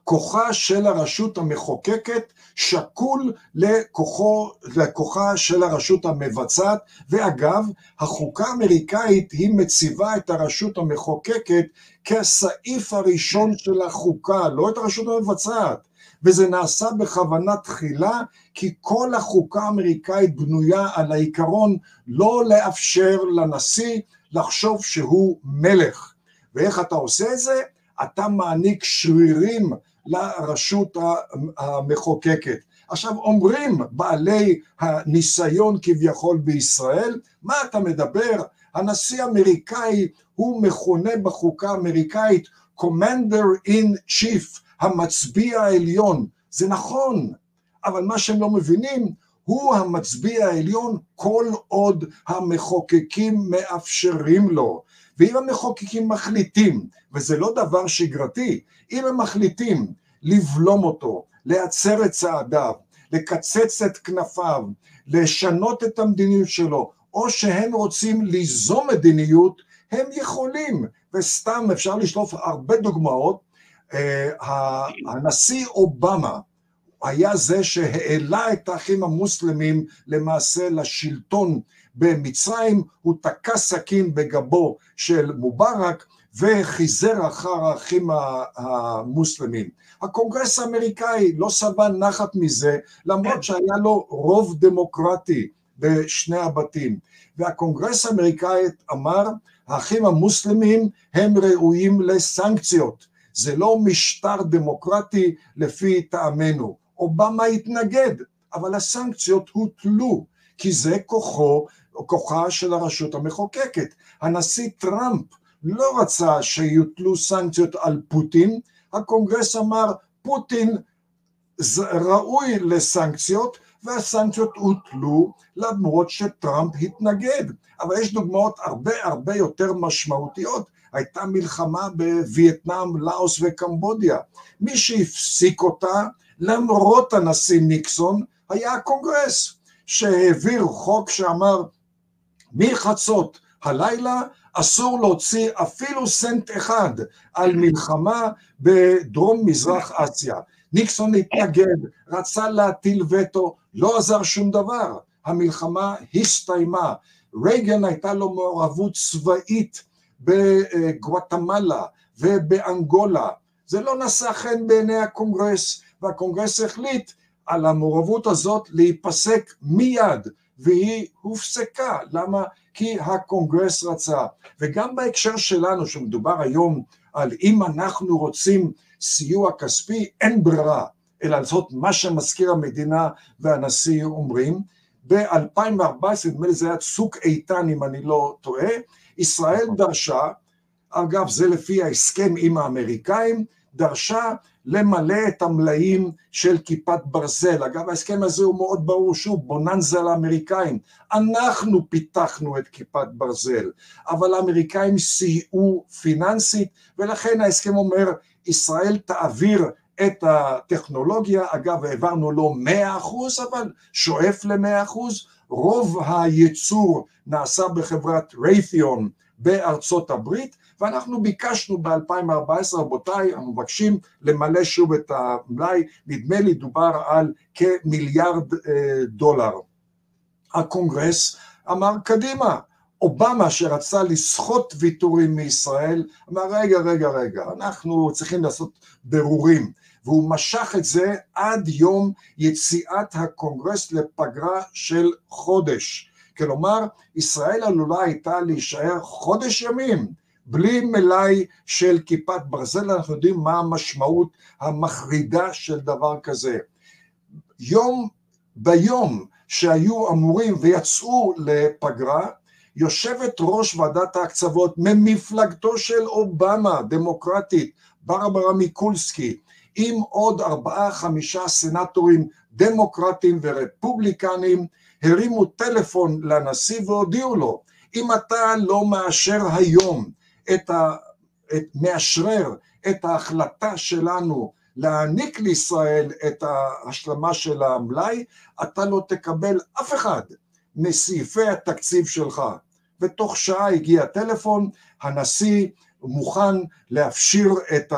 כוחה של הרשות המחוקקת שקול לכוחו, לכוחה של הרשות המבצעת, ואגב, החוקה האמריקאית היא מציבה את הרשות המחוקקת כסעיף הראשון של החוקה, לא את הרשות המבצעת, וזה נעשה בכוונה תחילה, כי כל החוקה האמריקאית בנויה על העיקרון לא לאפשר לנשיא לחשוב שהוא מלך. ואיך אתה עושה את זה? אתה מעניק שרירים לרשות המחוקקת. עכשיו אומרים בעלי הניסיון כביכול בישראל, מה אתה מדבר? הנשיא האמריקאי הוא מכונה בחוקה האמריקאית Commander in Chief, המצביע העליון. זה נכון, אבל מה שהם לא מבינים, הוא המצביע העליון כל עוד המחוקקים מאפשרים לו. ואם המחוקקים מחליטים, וזה לא דבר שגרתי, אם הם מחליטים לבלום אותו, להצר את צעדיו, לקצץ את כנפיו, לשנות את המדיניות שלו, או שהם רוצים ליזום מדיניות, הם יכולים. וסתם אפשר לשלוף הרבה דוגמאות. הנשיא אובמה היה זה שהעלה את האחים המוסלמים למעשה לשלטון במצרים, הוא תקע סכין בגבו של מובארק וחיזר אחר האחים המוסלמים. הקונגרס האמריקאי לא סבל נחת מזה, למרות שהיה לו רוב דמוקרטי בשני הבתים, והקונגרס האמריקאי אמר, האחים המוסלמים הם ראויים לסנקציות, זה לא משטר דמוקרטי לפי טעמנו. אובמה התנגד, אבל הסנקציות הוטלו, כי זה כוחו, כוחה של הרשות המחוקקת. הנשיא טראמפ לא רצה שיוטלו סנקציות על פוטין, הקונגרס אמר, פוטין ראוי לסנקציות, והסנקציות הוטלו למרות שטראמפ התנגד. אבל יש דוגמאות הרבה הרבה יותר משמעותיות. הייתה מלחמה בווייטנאם, לאוס וקמבודיה. מי שהפסיק אותה, למרות הנשיא ניקסון, היה הקונגרס, שהעביר חוק שאמר, מחצות הלילה אסור להוציא אפילו סנט אחד על מלחמה בדרום מזרח אסיה. ניקסון התנגד, רצה להטיל וטו, לא עזר שום דבר. המלחמה הסתיימה. רייגן הייתה לו מעורבות צבאית, בגואטמלה ובאנגולה, זה לא נשא חן בעיני הקונגרס, והקונגרס החליט על המעורבות הזאת להיפסק מיד, והיא הופסקה. למה? כי הקונגרס רצה. וגם בהקשר שלנו, שמדובר היום על אם אנחנו רוצים סיוע כספי, אין ברירה, אלא לעשות מה שמזכיר המדינה והנשיא אומרים. ב-אלפיים וארבע עשרה, נדמה לי זה היה צוק איתן אם אני לא טועה, ישראל דרשה, אגב זה לפי ההסכם עם האמריקאים, דרשה למלא את המלאים של כיפת ברזל. אגב, ההסכם הזה הוא מאוד ברור, שוב, בוננזה לאמריקאים. אנחנו פיתחנו את כיפת ברזל, אבל האמריקאים סייעו פיננסית, ולכן ההסכם אומר, ישראל תעביר את הטכנולוגיה, אגב, העברנו לו מאה אחוז, אבל שואף ל-מאה אחוז, רוב הייצור נעשה בחברת רייתיון בארצות הברית, ואנחנו ביקשנו ב-אלפיים וארבע עשרה, רבותיי, המבקשים למלא שוב את המלאי, נדמה לי דובר על כמיליארד דולר. הקונגרס אמר קדימה, אובמה שרצה לסחוט ויתורים מישראל, אמר רגע, רגע, רגע, אנחנו צריכים לעשות ברורים, והוא משך את זה עד יום יציאת הקונגרס לפגרה של חודש. כלומר, ישראל עלולה הייתה להישאר חודש ימים, בלי מלאי של כיפת ברזל, אנחנו יודעים מה המשמעות המחרידה של דבר כזה. יום ביום שהיו אמורים ויצאו לפגרה, יושבת ראש ועדת ההקצבות ממפלגתו של אובמה, דמוקרטית, ברברה מיקולסקי, עם עוד ארבעה חמישה סנטורים דמוקרטים ורפובליקנים, הרימו טלפון לנשיא והודיעו לו, אם אתה לא מאשר היום, את ה, את, מאשרר את ההחלטה שלנו להעניק לישראל את ההשלמה של המלאי, אתה לא תקבל אף אחד מסעיפי התקציב שלך. ותוך שעה הגיע טלפון, הנשיא מוכן להפשיר את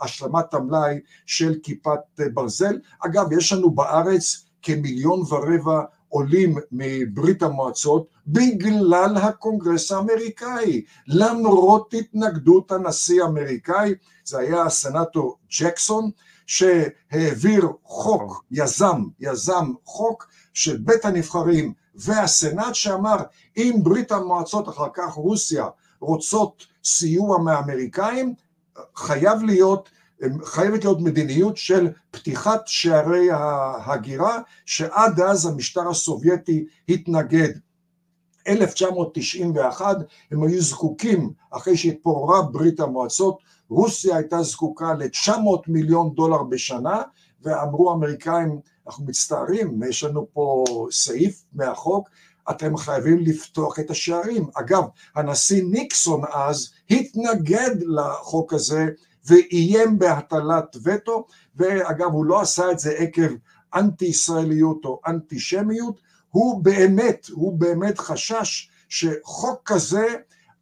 השלמת המלאי של כיפת ברזל. אגב, יש לנו בארץ כמיליון ורבע עולים מברית המועצות בגלל הקונגרס האמריקאי, למרות התנגדות הנשיא האמריקאי. זה היה הסנטור ג'קסון שהעביר חוק, יזם, יזם חוק של בית הנבחרים והסנאט שאמר, אם ברית המועצות, אחר כך רוסיה, רוצות סיוע מהאמריקאים, חייב להיות, חייבת להיות מדיניות של פתיחת שערי ההגירה, שעד אז המשטר הסובייטי התנגד. אלף תשע מאות תשעים ואחת הם היו זקוקים, אחרי שהתפוררה ברית המועצות, רוסיה הייתה זקוקה ל-תשע מאות מיליון דולר בשנה, ואמרו האמריקאים, אנחנו מצטערים, יש לנו פה סעיף מהחוק, אתם חייבים לפתוח את השערים. אגב, הנשיא ניקסון אז התנגד לחוק הזה, ואיים בהטלת וטו, ואגב, הוא לא עשה את זה עקב אנטי-ישראליות או אנטישמיות, הוא באמת, הוא באמת חשש שחוק כזה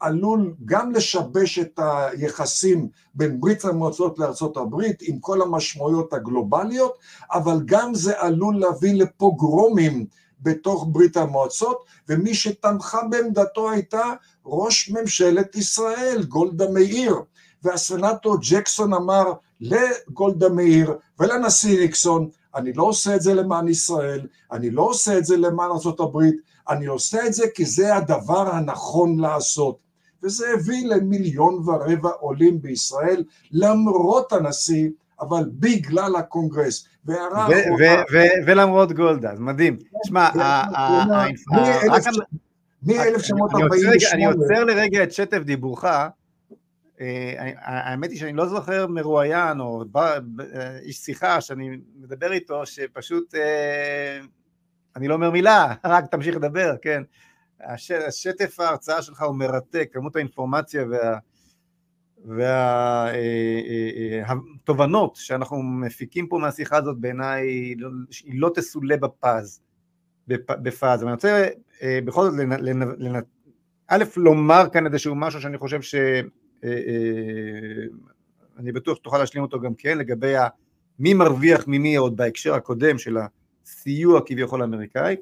עלול גם לשבש את היחסים בין ברית המועצות לארצות הברית, עם כל המשמעויות הגלובליות, אבל גם זה עלול להביא לפוגרומים בתוך ברית המועצות, ומי שתמכה בעמדתו הייתה ראש ממשלת ישראל, גולדה מאיר. והסנאטור ג'קסון אמר לגולדה מאיר ולנשיא ניקסון, אני לא עושה את זה למען ישראל, אני לא עושה את זה למען ארצות הברית, אני עושה את זה כי זה הדבר הנכון לעשות. וזה הביא למיליון ורבע עולים בישראל, למרות הנשיא, אבל בגלל הקונגרס. ולמרות גולדה, מדהים. תשמע, אני עוצר לרגע את שטף דיבורך, האמת היא שאני לא זוכר מרואיין או איש שיחה שאני מדבר איתו שפשוט אני לא אומר מילה, רק תמשיך לדבר, כן. השטף ההרצאה שלך הוא מרתק, כמות האינפורמציה והתובנות שאנחנו מפיקים פה מהשיחה הזאת בעיניי היא לא תסולה בפאז, בפאז. אני רוצה בכל זאת א' לומר כאן איזשהו משהו שאני חושב ש... אני בטוח תוכל להשלים אותו גם כן, לגבי מי מרוויח ממי עוד בהקשר הקודם של הסיוע כביכול האמריקאי,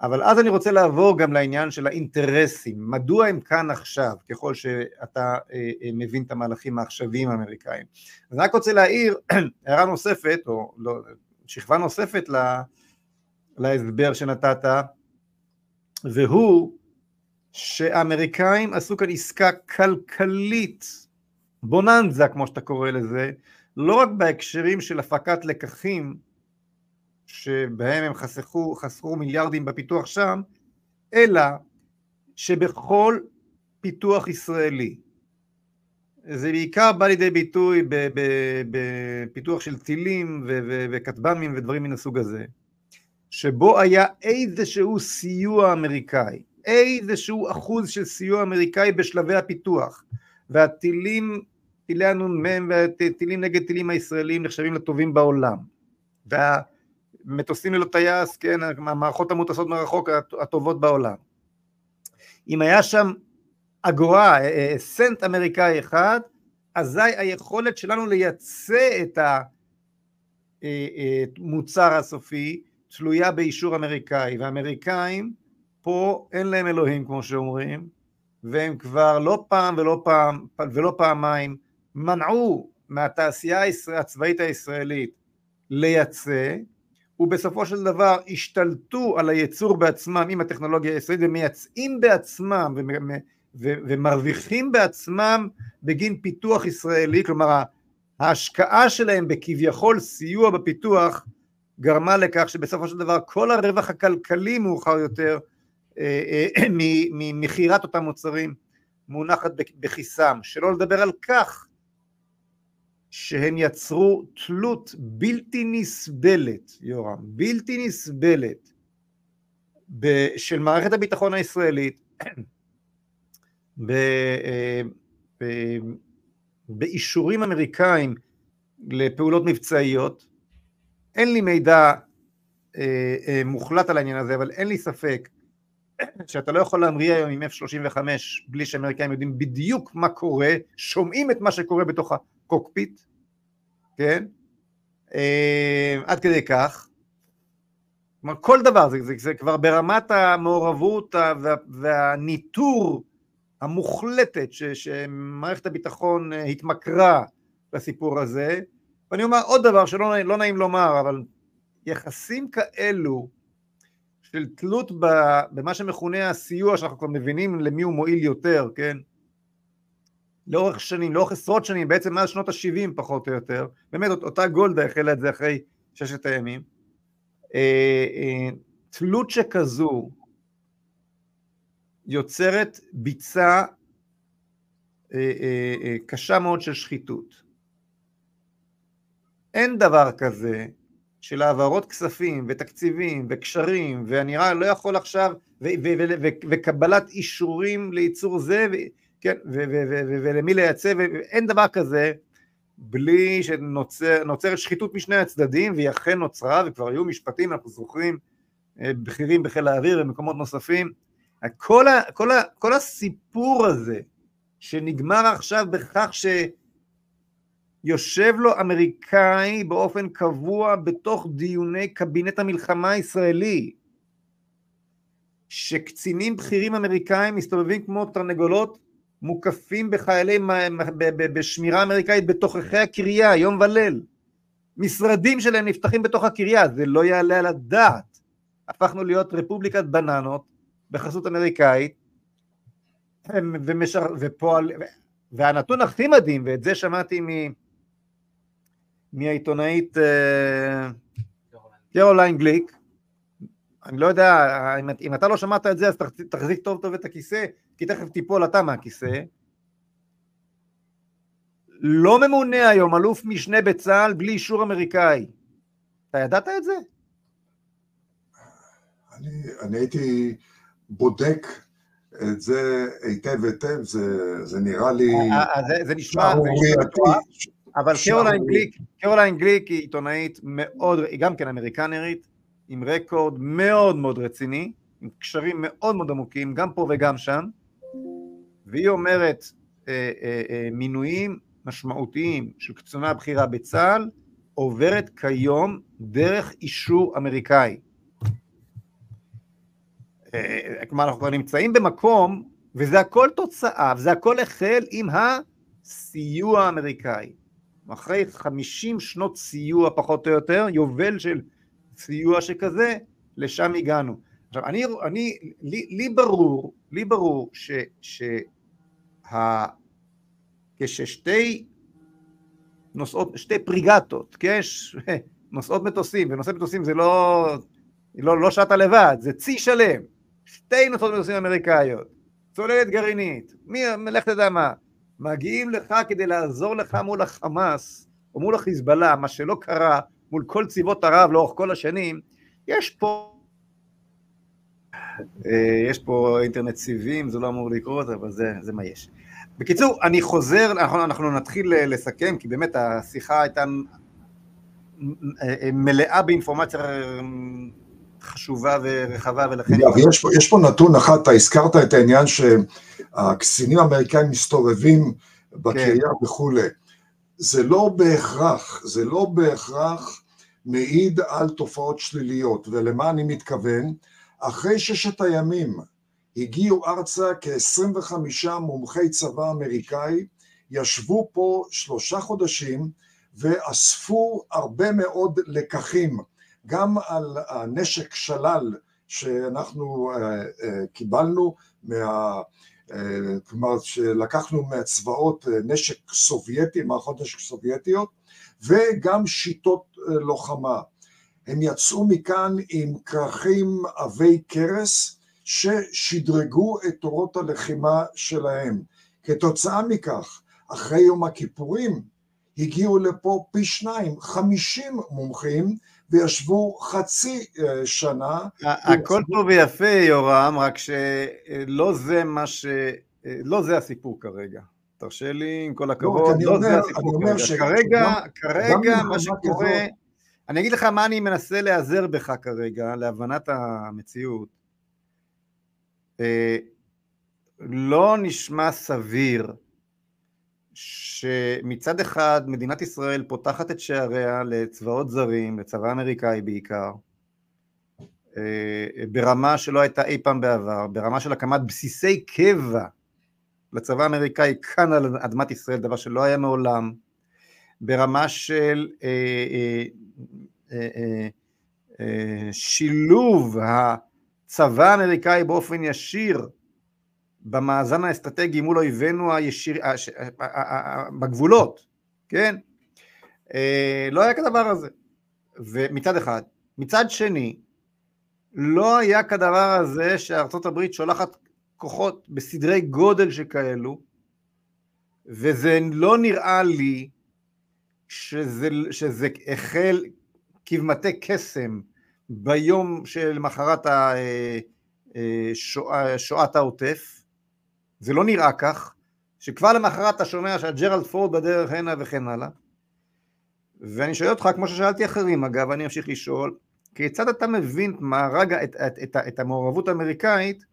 אבל אז אני רוצה לעבור גם לעניין של האינטרסים, מדוע הם כאן עכשיו, ככל שאתה מבין את המהלכים העכשוויים האמריקאים. אז אני רק רוצה להעיר הערה נוספת, או שכבה נוספת להסבר שנתת, והוא שהאמריקאים עשו כאן עסקה כלכלית, בוננזה כמו שאתה קורא לזה, לא רק בהקשרים של הפקת לקחים, שבהם הם חסכו, חסכו מיליארדים בפיתוח שם, אלא שבכל פיתוח ישראלי, זה בעיקר בא לידי ביטוי בפיתוח של טילים וכטב"מים ודברים מן הסוג הזה, שבו היה איזשהו סיוע אמריקאי, איזשהו אחוז של סיוע אמריקאי בשלבי הפיתוח, והטילים, טילי הנ"מ והטילים נגד טילים הישראלים נחשבים לטובים בעולם, והמטוסים ללא טייס, כן, המערכות המוטסות מרחוק הטובות בעולם. אם היה שם אגורה, סנט אמריקאי אחד, אזי היכולת שלנו לייצא את המוצר הסופי תלויה באישור אמריקאי, והאמריקאים פה אין להם אלוהים כמו שאומרים, והם כבר לא פעם ולא, פעם, ולא פעמיים מנעו מהתעשייה הצבאית הישראלית לייצא, ובסופו של דבר השתלטו על הייצור בעצמם עם הטכנולוגיה הישראלית, ומייצאים בעצמם ומרוויחים בעצמם בגין פיתוח ישראלי, כלומר ההשקעה שלהם בכביכול סיוע בפיתוח גרמה לכך שבסופו של דבר כל הרווח הכלכלי מאוחר יותר ממכירת אותם מוצרים מונחת בכיסם, שלא לדבר על כך שהם יצרו תלות בלתי נסבלת, יורם, בלתי נסבלת של מערכת הביטחון הישראלית באישורים אמריקאים לפעולות מבצעיות. אין לי מידע מוחלט על העניין הזה, אבל אין לי ספק שאתה לא יכול להמריא היום עם אף שלושים וחמש בלי שאמריקאים יודעים בדיוק מה קורה, שומעים את מה שקורה בתוך הקוקפיט, כן? עד כדי כך. כל דבר, זה, זה, זה כבר ברמת המעורבות וה, והניטור המוחלטת ש, שמערכת הביטחון התמכרה לסיפור הזה. ואני אומר עוד דבר שלא לא נעים לומר, אבל יחסים כאלו של תלות במה שמכונה הסיוע, שאנחנו כבר מבינים למי הוא מועיל יותר, כן? לאורך שנים, לאורך עשרות שנים, בעצם מאז שנות ה-שבעים פחות או יותר, באמת אותה גולדה החלה את זה אחרי ששת הימים, תלות שכזו יוצרת ביצה קשה מאוד של שחיתות. אין דבר כזה של העברות כספים ותקציבים וקשרים, ואני לא יכול עכשיו, וקבלת אישורים לייצור זה, ולמי לייצא, ואין דבר כזה, בלי שנוצרת שחיתות משני הצדדים, והיא אכן נוצרה, וכבר היו משפטים, אנחנו זוכרים, בכירים בחיל האוויר ומקומות נוספים. כל ה, כל ה, כל הסיפור הזה, שנגמר עכשיו בכך ש... יושב לו אמריקאי באופן קבוע בתוך דיוני קבינט המלחמה הישראלי, שקצינים בכירים אמריקאים מסתובבים כמו תרנגולות מוקפים בחיילי בשמירה אמריקאית בתוככי הקריה יום וליל, משרדים שלהם נפתחים בתוך הקריה. זה לא יעלה על הדעת. הפכנו להיות רפובליקת בננות בחסות אמריקאית, ומשאר, ופועל, והנתון הכי מדהים, ואת זה שמעתי מ... מהעיתונאית קרוליין גליק, אני לא יודע, אם, אם אתה לא שמעת את זה, אז תחזיק טוב טוב את הכיסא, כי תכף תיפול אתה מהכיסא. לא ממונה היום אלוף משנה בצה"ל בלי אישור אמריקאי. אתה ידעת את זה? אני, אני הייתי בודק את זה היטב היטב, זה, זה נראה לי... זה, זה נשמע... אבל קרוליין גליק, קרוליין גליק היא עיתונאית מאוד, היא גם כן אמריקנרית, עם רקורד מאוד מאוד רציני, עם קשרים מאוד מאוד עמוקים, גם פה וגם שם, והיא אומרת אה, אה, אה, מינויים משמעותיים של קצונה הבחירה בצה"ל, עוברת כיום דרך אישור אמריקאי. אה, כלומר, אנחנו כבר נמצאים במקום, וזה הכל תוצאה, וזה הכל החל עם הסיוע האמריקאי. אחרי חמישים שנות סיוע פחות או יותר, יובל של סיוע שכזה, לשם הגענו. עכשיו, אני, אני, לי, לי ברור, לי ברור ש, שה, כששתי נוסעות, שתי פריגטות, כש, נוסעות מטוסים, ונוסע מטוסים זה לא, לא, לא שטה לבד, זה צי שלם, שתי נוסעות מטוסים אמריקאיות, צוללת גרעינית, מי, מלך תדע מה, מגיעים לך כדי לעזור לך מול החמאס, או מול החיזבאללה, מה שלא קרה, מול כל צבאות ערב לאורך כל השנים, יש פה, יש פה אינטרנט סיבים, זה לא אמור לקרות, אבל זה, זה מה יש. בקיצור, אני חוזר, אנחנו, אנחנו נתחיל לסכם, כי באמת השיחה הייתה מלאה באינפורמציה חשובה ורחבה, ולכן... יש פה, יש פה נתון אחד, אתה הזכרת את העניין שהקצינים האמריקאים מסתובבים בקריה וכו'. זה לא בהכרח, זה לא בהכרח מעיד על תופעות שליליות, ולמה אני מתכוון? אחרי ששת הימים הגיעו ארצה כ-עשרים וחמישה מומחי צבא אמריקאי, ישבו פה שלושה חודשים ואספו הרבה מאוד לקחים, גם על הנשק שלל שאנחנו קיבלנו, מה, כלומר שלקחנו מהצבאות נשק סובייטי, מערכות נשק סובייטיות, וגם שיטות לוחמה. הם יצאו מכאן עם כרכים עבי קרס ששדרגו את תורות הלחימה שלהם. כתוצאה מכך, אחרי יום הכיפורים, הגיעו לפה פי שניים, חמישים מומחים, וישבו חצי שנה. הכל טוב ויפה, יורם, רק שלא זה מה ש... לא זה הסיפור כרגע. תרשה לי, עם כל הכבוד, לא זה הסיפור כרגע. כרגע, מה שקורה... אני אגיד לך מה אני מנסה להיעזר בך כרגע, להבנת המציאות. לא נשמע סביר שמצד אחד מדינת ישראל פותחת את שעריה לצבאות זרים, לצבא אמריקאי בעיקר, ברמה שלא הייתה אי פעם בעבר, ברמה של הקמת בסיסי קבע לצבא האמריקאי כאן על אדמת ישראל, דבר שלא היה מעולם, ברמה של שילוב הצבא האמריקאי באופן ישיר במאזן האסטרטגי מול אויבינו הישיר, בגבולות, כן? לא היה כדבר הזה, מצד אחד. מצד שני, לא היה כדבר הזה שארצות הברית שולחת כוחות בסדרי גודל שכאלו, וזה לא נראה לי שזה, שזה החל כבמתי קסם ביום של מחרת שואת העוטף, זה לא נראה כך, שכבר למחרת אתה שומע שהג'רלד פורד בדרך הנה וכן הלאה, ואני שואל אותך, כמו ששאלתי אחרים אגב, אני אמשיך לשאול, כיצד אתה מבין מהרגע את, את, את, את המעורבות האמריקאית,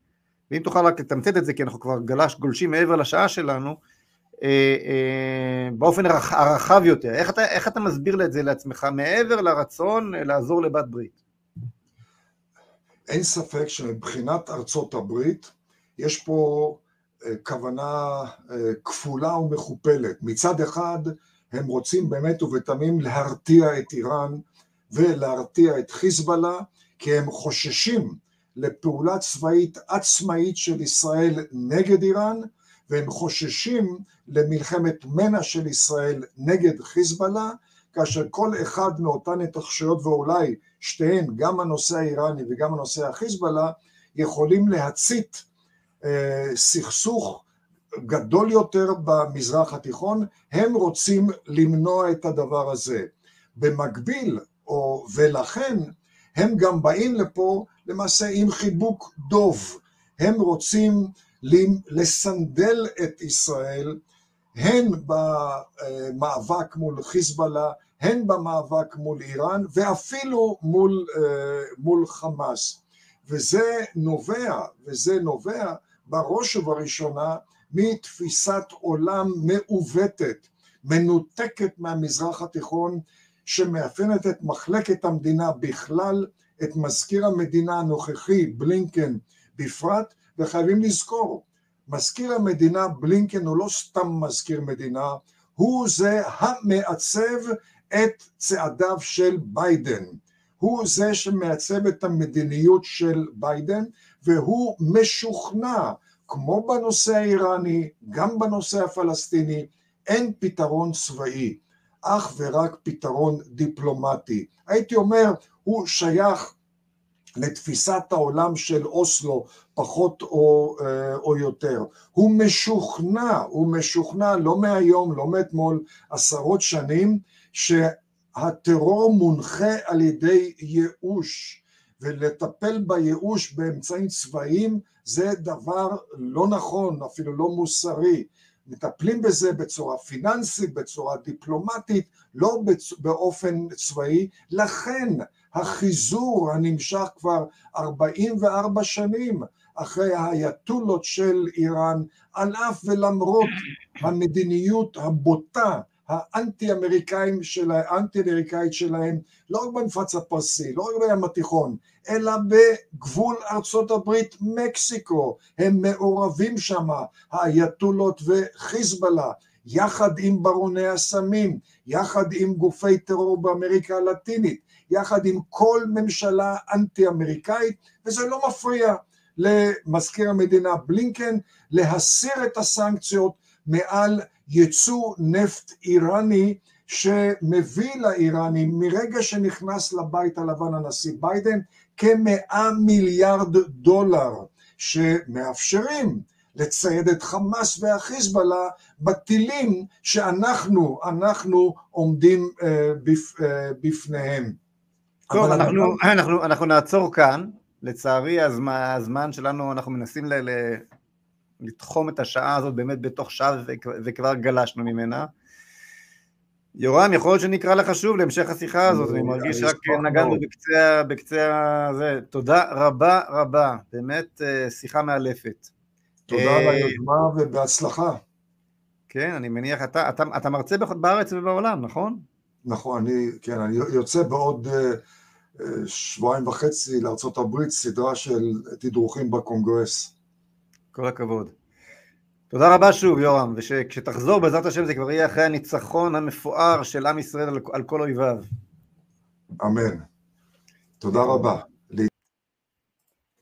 ואם תוכל רק לתמצת את זה, כי אנחנו כבר גלש, גולשים מעבר לשעה שלנו, אה, אה, באופן הרח, הרחב יותר, איך אתה, איך אתה מסביר את זה לעצמך, מעבר לרצון לעזור לבת ברית? אין ספק שמבחינת ארצות הברית יש פה כוונה כפולה ומכופלת. מצד אחד הם רוצים באמת ובתמים להרתיע את איראן ולהרתיע את חיזבאללה, כי הם חוששים לפעולה צבאית עצמאית של ישראל נגד איראן, והם חוששים למלחמת מנע של ישראל נגד חיזבאללה, כאשר כל אחד מאותן התרחשויות, ואולי שתיהן, גם הנושא האיראני וגם הנושא החיזבאללה, יכולים להצית אה, סכסוך גדול יותר במזרח התיכון. הם רוצים למנוע את הדבר הזה. במקביל, או, ולכן, הם גם באים לפה למעשה עם חיבוק דוב. הם רוצים לסנדל את ישראל, הן במאבק מול חיזבאללה, הן במאבק מול איראן, ואפילו מול, מול חמאס. וזה נובע, וזה נובע בראש ובראשונה מתפיסת עולם מעוותת, מנותקת מהמזרח התיכון, שמאפיינת את מחלקת המדינה בכלל, את מזכיר המדינה הנוכחי, בלינקן, בפרט, וחייבים לזכור, מזכיר המדינה בלינקן הוא לא סתם מזכיר מדינה, הוא זה המעצב את צעדיו של ביידן, הוא זה שמעצב את המדיניות של ביידן, והוא משוכנע, כמו בנושא האיראני, גם בנושא הפלסטיני, אין פתרון צבאי, אך ורק פתרון דיפלומטי. הייתי אומר, הוא שייך לתפיסת העולם של אוסלו, פחות או, או יותר. הוא משוכנע, הוא משוכנע, לא מהיום, לא מאתמול, עשרות שנים, שהטרור מונחה על ידי ייאוש, ולטפל בייאוש באמצעים צבאיים, זה דבר לא נכון, אפילו לא מוסרי. מטפלים בזה בצורה פיננסית, בצורה דיפלומטית, לא באופן צבאי. לכן החיזור הנמשך כבר ארבעים וארבע שנים אחרי האייתולות של איראן, על אף ולמרות המדיניות הבוטה, האנטי-אמריקאים שלהם, האנטי-אמריקאית שלהם, לא רק במפרץ הפרסי, לא רק בים התיכון, אלא בגבול ארצות הברית, מקסיקו, הם מעורבים שם, האייתולות וחיזבאללה, יחד עם ברוני הסמים, יחד עם גופי טרור באמריקה הלטינית, יחד עם כל ממשלה אנטי-אמריקאית, וזה לא מפריע למזכיר המדינה בלינקן, להסיר את הסנקציות מעל ייצוא נפט איראני, שמביא לאיראנים מרגע שנכנס לבית הלבן הנשיא ביידן, כמאה מיליארד דולר, שמאפשרים לצייד את חמאס והחיזבאללה בטילים שאנחנו, אנחנו עומדים אה, בפ, אה, בפניהם. טוב, אנחנו, אנחנו... אנחנו, אנחנו נעצור כאן, לצערי הזמן, הזמן שלנו, אנחנו מנסים ל... ל... לתחום את השעה הזאת באמת בתוך שעה וכבר גלשנו ממנה. יורם, יכול להיות שנקרא לך שוב להמשך השיחה הזאת, אני מרגיש רק נגענו בקצה, בקצה זה. תודה רבה רבה, באמת שיחה מאלפת. תודה על היוזמה ובהצלחה. כן, אני מניח, אתה, אתה, אתה מרצה בארץ ובעולם, נכון? נכון, אני, כן, אני יוצא בעוד שבועיים וחצי לארצות הברית, סדרה של תדרוכים בקונגרס. כל הכבוד. תודה רבה שוב יורם, וכשתחזור בעזרת השם זה כבר יהיה אחרי הניצחון המפואר של עם ישראל על כל אויביו. אמן. תודה רבה.